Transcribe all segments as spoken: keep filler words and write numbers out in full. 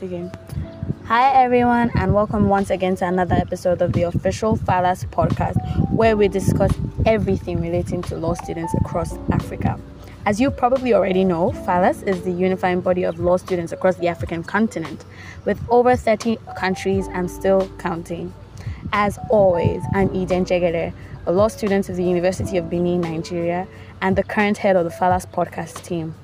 Again. Hi everyone, and welcome once again to another episode of the official FALAS podcast, where we discuss everything relating to law students across Africa. As you probably already know, FALAS is the unifying body of law students across the African continent, with over thirty countries and still counting. As always, I'm Eden Jegede, a law student of the University of Benin, Nigeria, and the current head of the FALAS podcast team.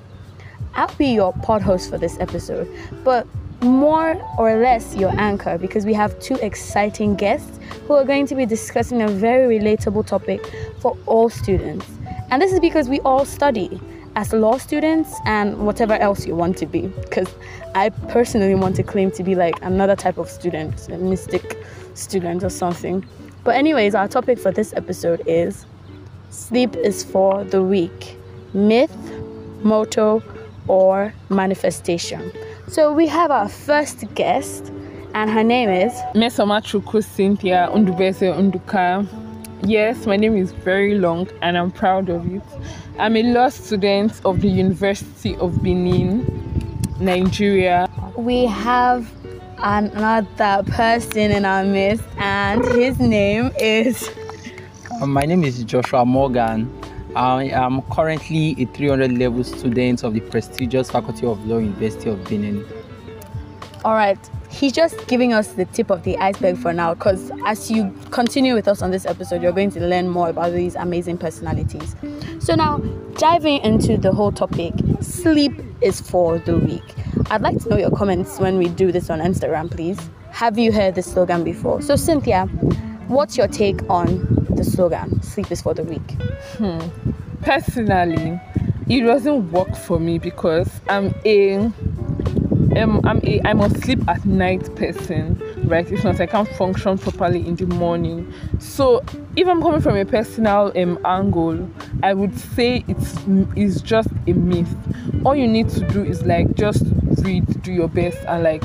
I'll be your pod host for this episode, but more or less your anchor, because we have two exciting guests who are going to be discussing a very relatable topic for all students. And this is because we all study as law students and whatever else you want to be, because I personally want to claim to be like another type of student, a mystic student or something. But anyways, our topic for this episode is Sleep is for the Weak, Myth, Motto, or Manifestation. So we have our first guest, and her name is Mesoma Matruco Cynthia Undubese Unduka. Yes, my name is very long and I'm proud of it. I'm a law student of the University of Benin, Nigeria. We have another person in our midst, and his name is... My name is Joshua Morgan. I am currently a three hundred level student of the prestigious Faculty of Law, University of Benin. All right, he's just giving us the tip of the iceberg for now, because as you continue with us on this episode, you're going to learn more about these amazing personalities. So now, diving into the whole topic, sleep is for the weak. I'd like to know your comments when we do this on Instagram, please. Have you heard this slogan before? So Cynthia, what's your take on the slogan, sleep is for the weak? Hmm. Personally, it doesn't work for me because I'm a, um, I'm a, I'm a sleep at night person, right? If not, I can't function properly in the morning. So if I'm coming from a personal um, angle, I would say it's, it's just a myth. All you need to do is like just read, do your best, and like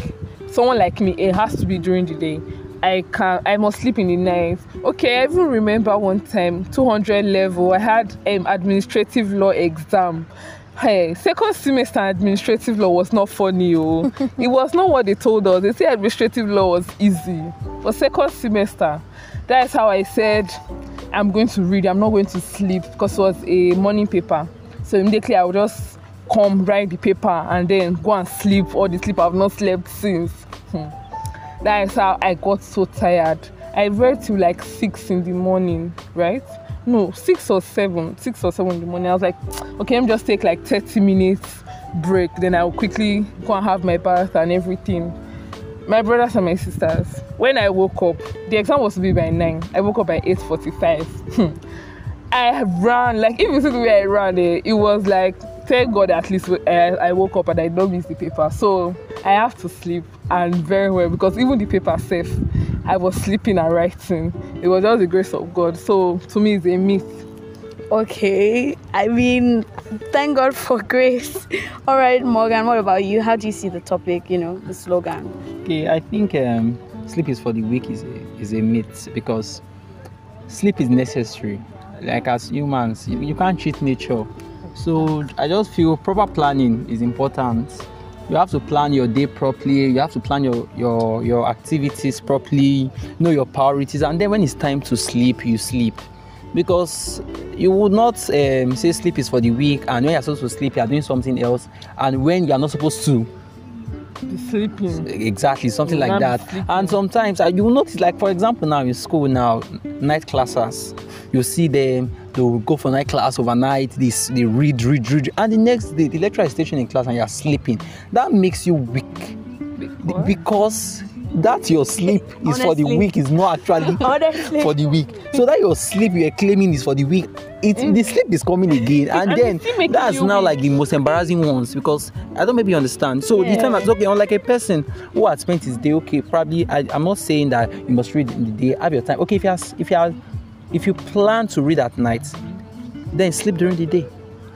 someone like me, it has to be during the day. I can I must sleep in the night. Okay, I even remember one time, two hundred level, I had an um, administrative law exam. Hey, second semester administrative law was not funny. Oh. It was not what they told us. They said administrative law was easy. But second semester, that is how I said, I'm going to read, I'm not going to sleep, because it was a morning paper. So immediately I would just come, write the paper, and then go and sleep, all the sleep I've not slept since. Hmm. That is how I got so tired. I read till like six in the morning, right? No, six or seven, six or seven in the morning. I was like, okay, let me just take like thirty minutes break. Then I'll quickly go and have my bath and everything. My brothers and my sisters, when I woke up, the exam was to be by nine. I woke up by eight forty-five. I ran, like if you see the way I ran, eh, it was like, thank God at least I woke up and I don't miss the paper. So I have to sleep, and very well, because even the paper safe, I was sleeping and writing. It was just the grace of God. So to me, it's a myth. Okay, I mean, thank God for grace. All right, Morgan, what about you? How do you see the topic, you know, the slogan? Okay, I think um, sleep is for the weak is a, is a myth, because sleep is necessary. Like as humans, you, you can't cheat nature. So I just feel proper planning is important. You have to plan your day properly. You have to plan your, your, your activities properly, know your priorities. And then when it's time to sleep, you sleep. Because you would not um, say sleep is for the weak, and when you're supposed to sleep, you're doing something else. And when you're not supposed to, be sleeping. Exactly, something you like that. And sometimes uh, you notice, like for example now in school now, night classes, you see them, they will go for night class overnight, this they read, read, read, and the next day the lecturer is teaching in class and you're sleeping. That makes you weak. What? Because that your sleep is honestly for the weak is not actually for the weak. So that your sleep you're claiming is for the weak, it mm. the sleep is coming again, and, and then that's now weak. Like the most embarrassing ones, because I don't maybe understand. So yeah. The time I was okay, unlike a person who had spent his day, okay, probably I, I'm not saying that you must read in the day, have your time. Okay, if you have, if you have, if you plan to read at night, then sleep during the day.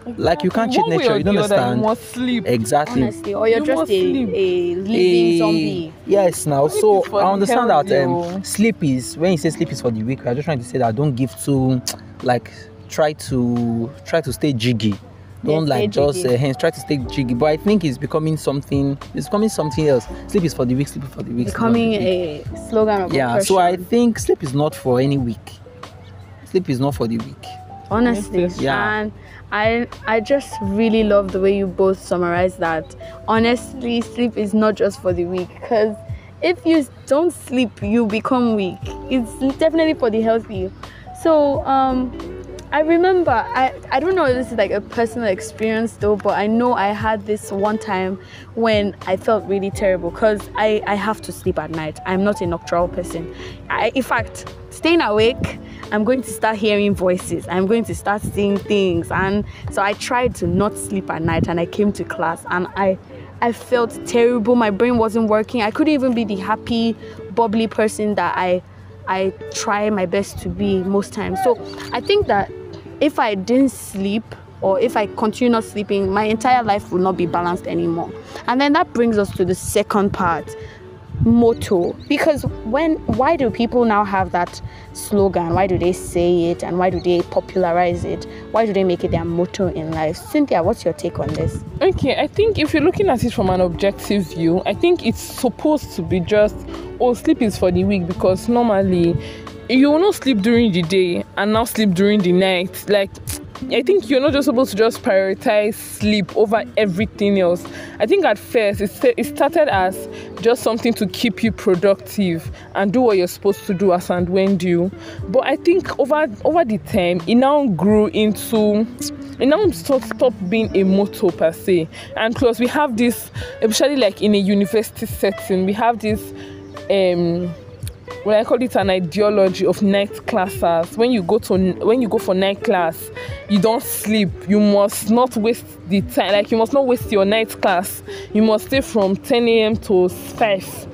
Exactly. Like you can't cheat one nature, you don't understand. You must sleep. Exactly. Honestly, or you're you just a, a living a, zombie. Yes, now. Sleep so I understand that um, sleep is, when you say sleep is for the weak, I'm just trying to say that don't give too, like, try to try to stay jiggy. Don't yes, like just uh, hence try to stay jiggy. But I think it's becoming something. It's becoming something else. Sleep is for the weak. Sleep is for the weak. Becoming the weak. a slogan of yeah. Oppression. So I think sleep is not for any weak. Sleep is not for the weak. Honestly, yeah. And I I just really love the way you both summarize that. Honestly, sleep is not just for the weak, because if you don't sleep, you become weak. It's definitely for the healthy. So um, I remember, I, I don't know if this is like a personal experience though, but I know I had this one time when I felt really terrible because I, I have to sleep at night. I'm not a nocturnal person. I, in fact, staying awake, I'm going to start hearing voices. I'm going to start seeing things. And so I tried to not sleep at night, and I came to class and I I felt terrible. My brain wasn't working. I couldn't even be the happy, bubbly person that I I try my best to be most times. So I think that if I didn't sleep, or if I continue not sleeping, my entire life will not be balanced anymore. And then that brings us to the second part, motto. Because when, why do people now have that slogan? Why do they say it? And why do they popularize it? Why do they make it their motto in life? Cynthia, what's your take on this? Okay, I think if you're looking at it from an objective view, I think it's supposed to be just, oh, sleep is for the weak, because normally you will not sleep during the day and now sleep during the night. Like, I think you're not just supposed to just prioritize sleep over everything else. I think at first it, st- it started as just something to keep you productive and do what you're supposed to do as and when due. But I think over over the time, it now grew into, it now stopped being a motto per se. And plus, we have this, especially like in a university setting, we have this, um, well, I call it an ideology of night classes. When you go to when you go for night class, you don't sleep. You must not waste the time. Like, you must not waste your night class. You must stay from ten a.m. to five.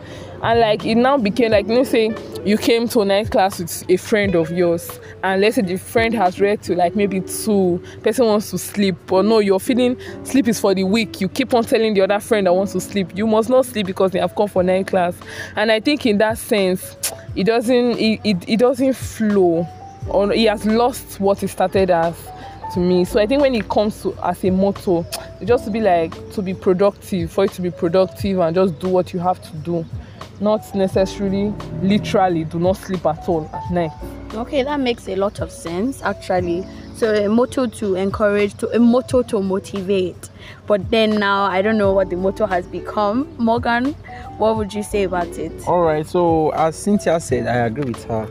And like, it now became like, you know, say you came to a night class with a friend of yours, and let's say the friend has read to like maybe two, person wants to sleep, but no, you're feeling sleep is for the weak. You keep on telling the other friend that wants to sleep, you must not sleep because they have come for night class. And I think in that sense, it doesn't, it, it, it doesn't flow, or it has lost what it started as to me. So I think when it comes to as a motto, it just to be like, to be productive, for it to be productive and just do what you have to do. Not necessarily, literally, do not sleep at all at night. Okay, that makes a lot of sense, actually. So a motto to encourage, to a motto to motivate. But then now, I don't know what the motto has become. Morgan, what would you say about it? All right, so as Cynthia said, I agree with her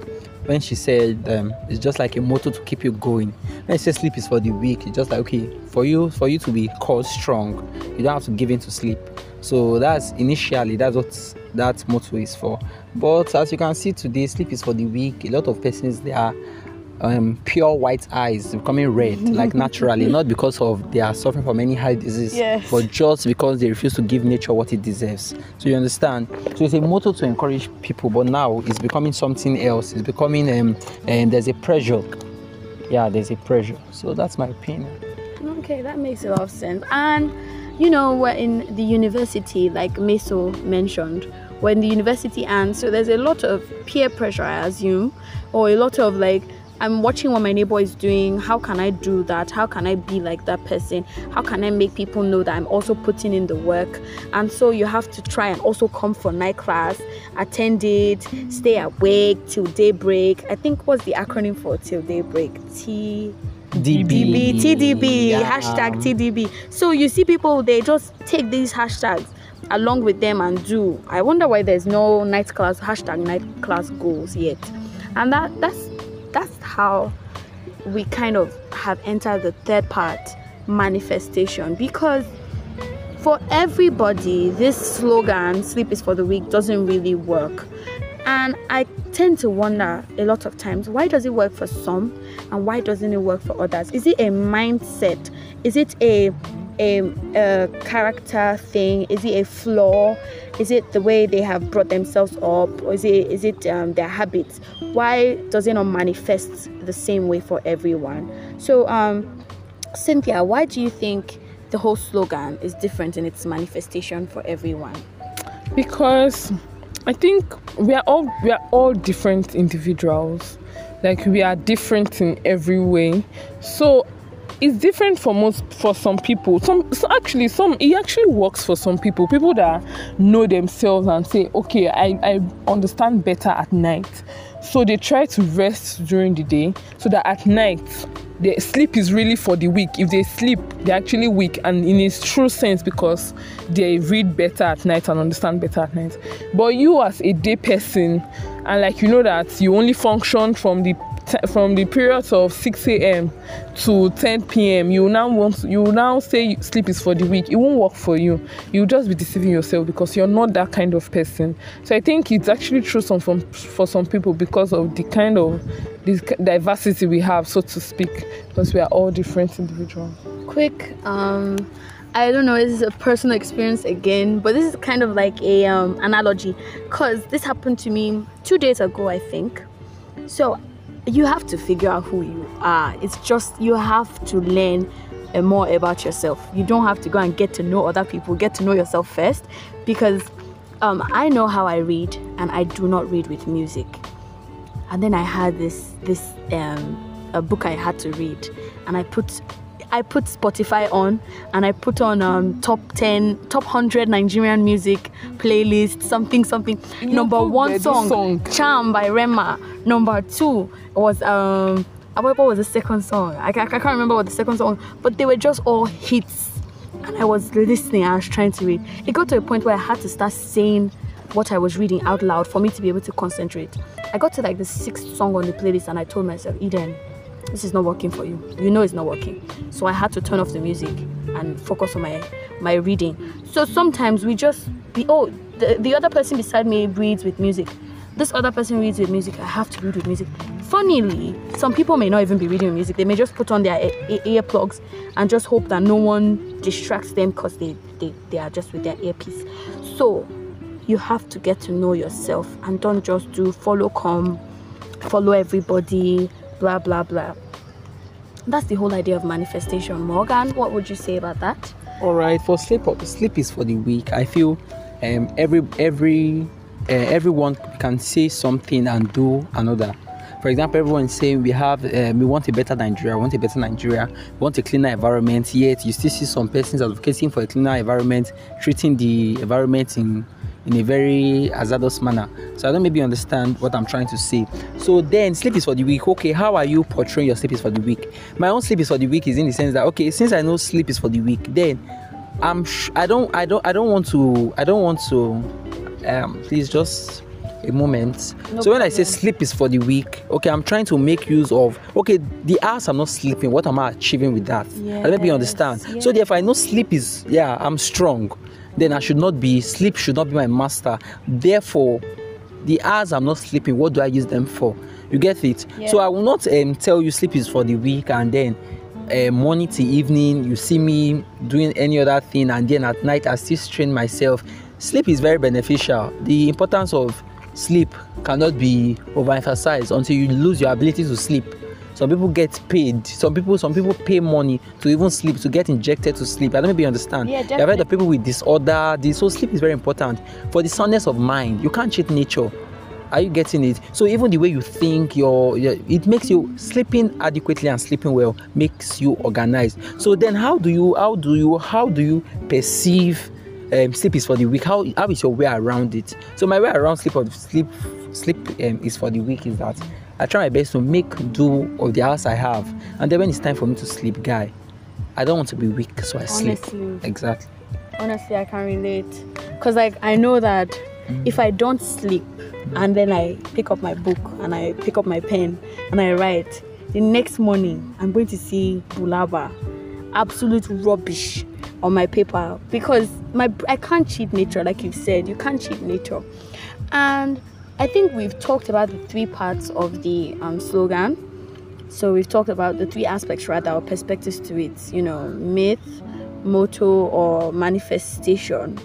when she said um, it's just like a motto to keep you going. When you say sleep is for the weak, it's just like, okay, for you, for you to be called strong, you don't have to give in to sleep. So that's initially, that's what that motto is for. But as you can see today, sleep is for the weak. A lot of persons, they are um, pure white eyes becoming red, like naturally, not because of they are suffering from any high disease, yes, but just because they refuse to give nature what it deserves. So you understand? So it's a motto to encourage people, but now it's becoming something else. It's becoming, um, and there's a pressure. Yeah, there's a pressure. So that's my opinion. Okay, that makes a lot of sense. And you know, we're in the university, like Meso mentioned, we're in the university, and so there's a lot of peer pressure, I assume, or a lot of like, I'm watching what my neighbor is doing, how can I do that, how can I be like that person, how can I make people know that I'm also putting in the work. And so you have to try and also come for night class, attend it, stay awake till daybreak. I think, what's the acronym for till daybreak? T... D B. T D B, yeah. Hashtag T D B. So you see people, they just take these hashtags along with them and do. I wonder why there's no night class, hashtag night class goals yet. And that that's that's how we kind of have entered the third part, manifestation. Because for everybody, this slogan, sleep is for the weak, doesn't really work. And I tend to wonder a lot of times, why does it work for some and why doesn't it work for others? Is it a mindset? Is it a, a, a character thing? Is it a flaw? Is it the way they have brought themselves up? Or is it, is it um, their habits? Why does it not manifest the same way for everyone? So, um, Cynthia, why do you think the whole slogan is different in its manifestation for everyone? Because I think we are all we are all different individuals. Like, we are different in every way. So it's different for most, for some people. Some so actually, some it actually works for some people. People that know themselves and say, okay, I, I understand better at night. So they try to rest during the day so that at night, the sleep is really for the weak. If they sleep, they're actually weak, and in its true sense, because they read better at night and understand better at night. But you as a day person, and like you know that you only function from the from the periods of six a.m. to ten p.m. you now want to, you now say sleep is for the weak. It won't work for you. You'll just be deceiving yourself because you're not that kind of person. So I think it's actually true some from, for some people because of the kind of this diversity we have, so to speak, because we are all different individuals. Quick, um I don't know, this is a personal experience again, but this is kind of like a um analogy, because this happened to me two days ago, I think. So you have to figure out who you are. It's just, you have to learn more about yourself. You don't have to go and get to know other people. Get to know yourself first, because um, I know how I read, and I do not read with music. And then I had this this um, a book I had to read, and I put I put Spotify on, and I put on um, top ten, top one hundred Nigerian music playlist, something something. You number one song, song, Charm by Rema. Number two was, um, what was the second song? I, I, I can't remember what the second song was, but they were just all hits. And I was listening, I was trying to read. It got to a point where I had to start saying what I was reading out loud for me to be able to concentrate. I got to like the sixth song on the playlist, and I told myself, Eden, this is not working for you. You know it's not working. So I had to turn off the music and focus on my, my reading. So sometimes we just, be, oh, the, the other person beside me reads with music. This other person reads with music. I have to read with music. Funnily, some people may not even be reading with music. They may just put on their earplugs and just hope that no one distracts them, because they, they, they are just with their earpiece. So you have to get to know yourself, and don't just do follow come, follow everybody, blah, blah, blah. That's the whole idea of manifestation. Morgan, what would you say about that? All right, for sleep, sleep is for the weak. I feel um, every every... Uh, everyone can say something and do another. For example, everyone is saying we have, uh, we want a better Nigeria, we want a better Nigeria, we want a cleaner environment. Yet you still see some persons advocating for a cleaner environment, treating the environment in in a very hazardous manner. So I don't maybe understand what I'm trying to say. So then sleep is for the weak. Okay, how are you portraying your sleep is for the weak? My own sleep is for the weak is in the sense that, okay, since I know sleep is for the weak, then I'm sh- I don't I don't I don't want to I don't want to. Um, please just a moment. No so when problem. I say sleep is for the weak, okay, I'm trying to make use of, okay, the hours I'm not sleeping, what am I achieving with that? Yes, let me understand. Yes. So therefore I know sleep is, yeah, I'm strong, then I should not be, sleep should not be my master. Therefore, the hours I'm not sleeping, what do I use them for? You get it? Yes. So I will not um, tell you sleep is for the weak, and then Uh, morning to evening you see me doing any other thing, and then at night I still strain myself. Sleep is very beneficial. The importance of sleep cannot be overemphasized until you lose your ability to sleep. Some people get paid, some people some people pay money to even sleep, to get injected to sleep. I don't maybe understand. Yeah, definitely. I've heard of people with disorder, this, so sleep is very important for the soundness of mind. You can't cheat nature. Are you getting it? So even the way you think, your, your it makes you, sleeping adequately and sleeping well makes you organized. So then, how do you, how do you, how do you perceive um, sleep is for the weak? How how is your way around it? So my way around sleep of sleep sleep um, is for the weak is that I try my best to make do of the hours I have, and then when it's time for me to sleep, guy, I don't want to be weak, so I Honestly. sleep. Exactly. Honestly, I can relate, cause like I know that mm-hmm. if I don't sleep, and then I pick up my book and I pick up my pen and I write, the next morning I'm going to see bulaba, absolute rubbish on my paper, because my I can't cheat nature. Like you've said, you can't cheat nature. And I think we've talked about the three parts of the um, slogan. So we've talked about the three aspects, rather, or perspectives to it, you know, myth, motto, or manifestation.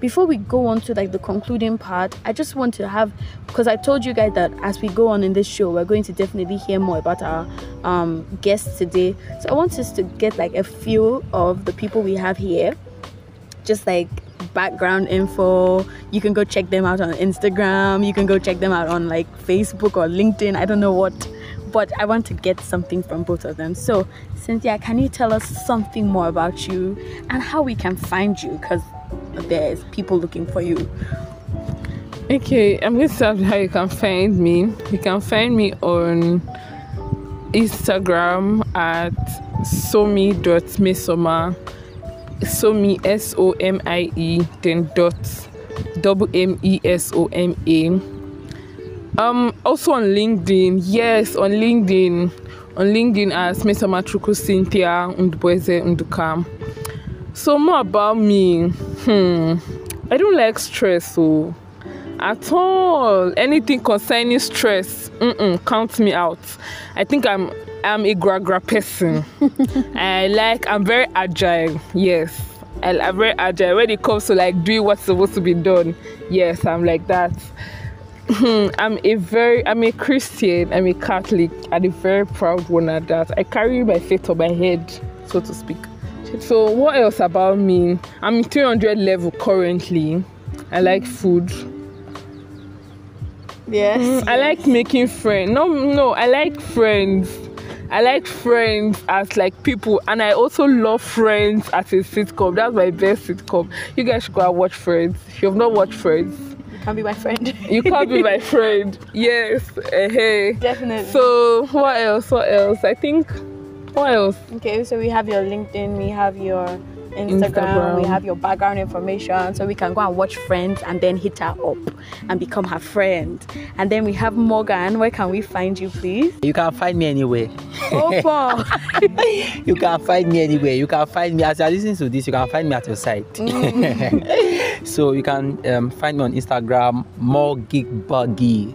Before we go on to like the concluding part, I just want to have, because I told you guys that as we go on in this show, we're going to definitely hear more about our um, guests today. So I want us to get like a feel of the people we have here, just like background info. You can go check them out on Instagram. You can go check them out on like Facebook or LinkedIn. I don't know what but I want to get something from both of them. So Cynthia, can you tell us something more about you and how we can find you, because there's people looking for you? Okay, I'm going to tell you how you can find me. You can find me on Instagram at somie.mmesoma, somie, S O M I E, then dot double M E S O M A. Um, also on LinkedIn, yes, on LinkedIn, on LinkedIn as Mesoma Matruco Cynthia Undubese Unduka. So more about me, hmm, I don't like stress, so at all, anything concerning stress, mm-mm, count me out. I think I'm I'm a gra-gra person. I like I'm very agile. Yes, I, I'm very agile when it comes to like doing what's supposed to be done. Yes, I'm like that. I'm a very I'm a Christian. I'm a Catholic and a very proud one at that. I carry my faith on my head, so to speak. So what else about me? I'm three hundred level currently. I like food. Yes, mm-hmm. yes. I like making friends. No, no, I like friends. I like friends as like people, and I also love Friends as a sitcom. That's my best sitcom. You guys should go and watch Friends. If you have not watched Friends, you can't be my friend. You can't be my friend. Yes, uh, hey. Definitely. So what else? What else? I think. What else? Okay, so we have your LinkedIn. We have your Instagram, Instagram, we have your background information, so we can go and watch Friends and then hit her up and become her friend. And then we have Morgan. Where can we find you, please? You can find me anywhere. Oh, you can find me anywhere. You can find me, as you are listening to this, you can find me at your site. Mm. So you can um, find me on Instagram, Moggy B.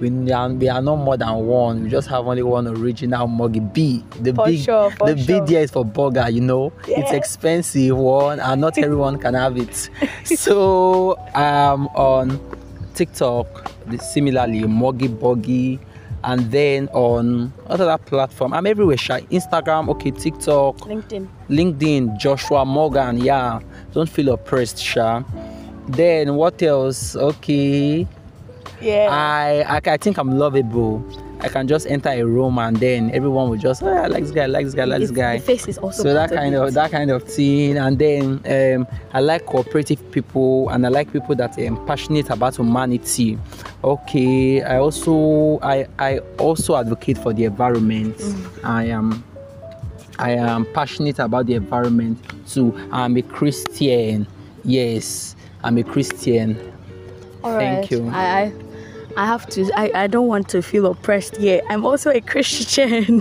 We, we are no more than one. We just have only one original Moggy B. The for big, sure, for the sure. B there is for burger, you know. Yeah. It's expensive one, and not everyone can have it. So um, on TikTok, similarly Moggy Boggy, and then on other platform, I'm everywhere. Shy. Instagram, okay, TikTok, LinkedIn, LinkedIn, Joshua Morgan. Yeah, don't feel oppressed, Sha. Then what else? Okay. Yeah. I, I I think I'm lovable. I can just enter a room and then everyone will just, oh, I like this guy, I like this guy, I like this guy. The face is also so that kind of that kind of thing. And then um, I like cooperative people, and I like people that are passionate about humanity. Okay. I also I I also advocate for the environment. Mm. I am I am passionate about the environment too. I'm a Christian. Yes, I'm a Christian. All right. Thank you. I, I have to, I, I don't want to feel oppressed yet. I'm also a Christian.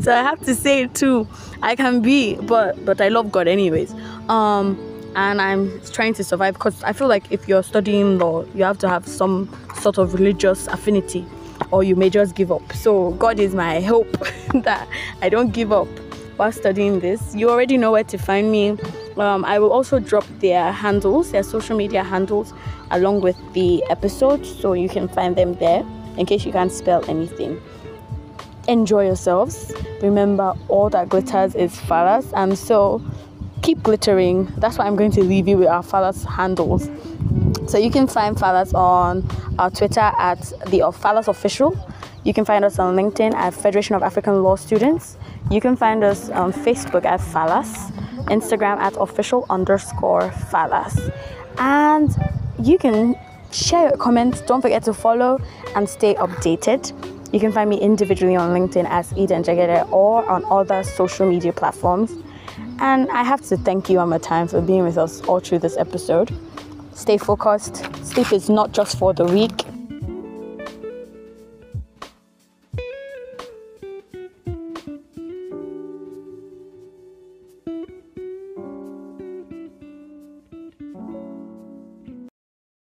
So I have to say it too. I can be, but but I love God anyways. Um, and I'm trying to survive, because I feel like if you're studying law, you have to have some sort of religious affinity, or you may just give up. So God is my hope that I don't give up while studying this. You already know where to find me. Um, I will also drop their handles, their social media handles, along with the episode, so you can find them there in case you can't spell anything. Enjoy yourselves. Remember, all that glitters is falas, and so keep glittering. That's why I'm going to leave you with our falas handles. So you can find falas on our Twitter at the falas official. You can find us on LinkedIn at Federation of African Law Students. You can find us on Facebook at falas. Instagram at official underscore falas, and you can share your comments. Don't forget to follow and stay updated. You can find me individually on LinkedIn as Eden Jegede, or on other social media platforms. And I have to thank you one more time for being with us all through this episode. Stay focused. Sleep is not just for the weak.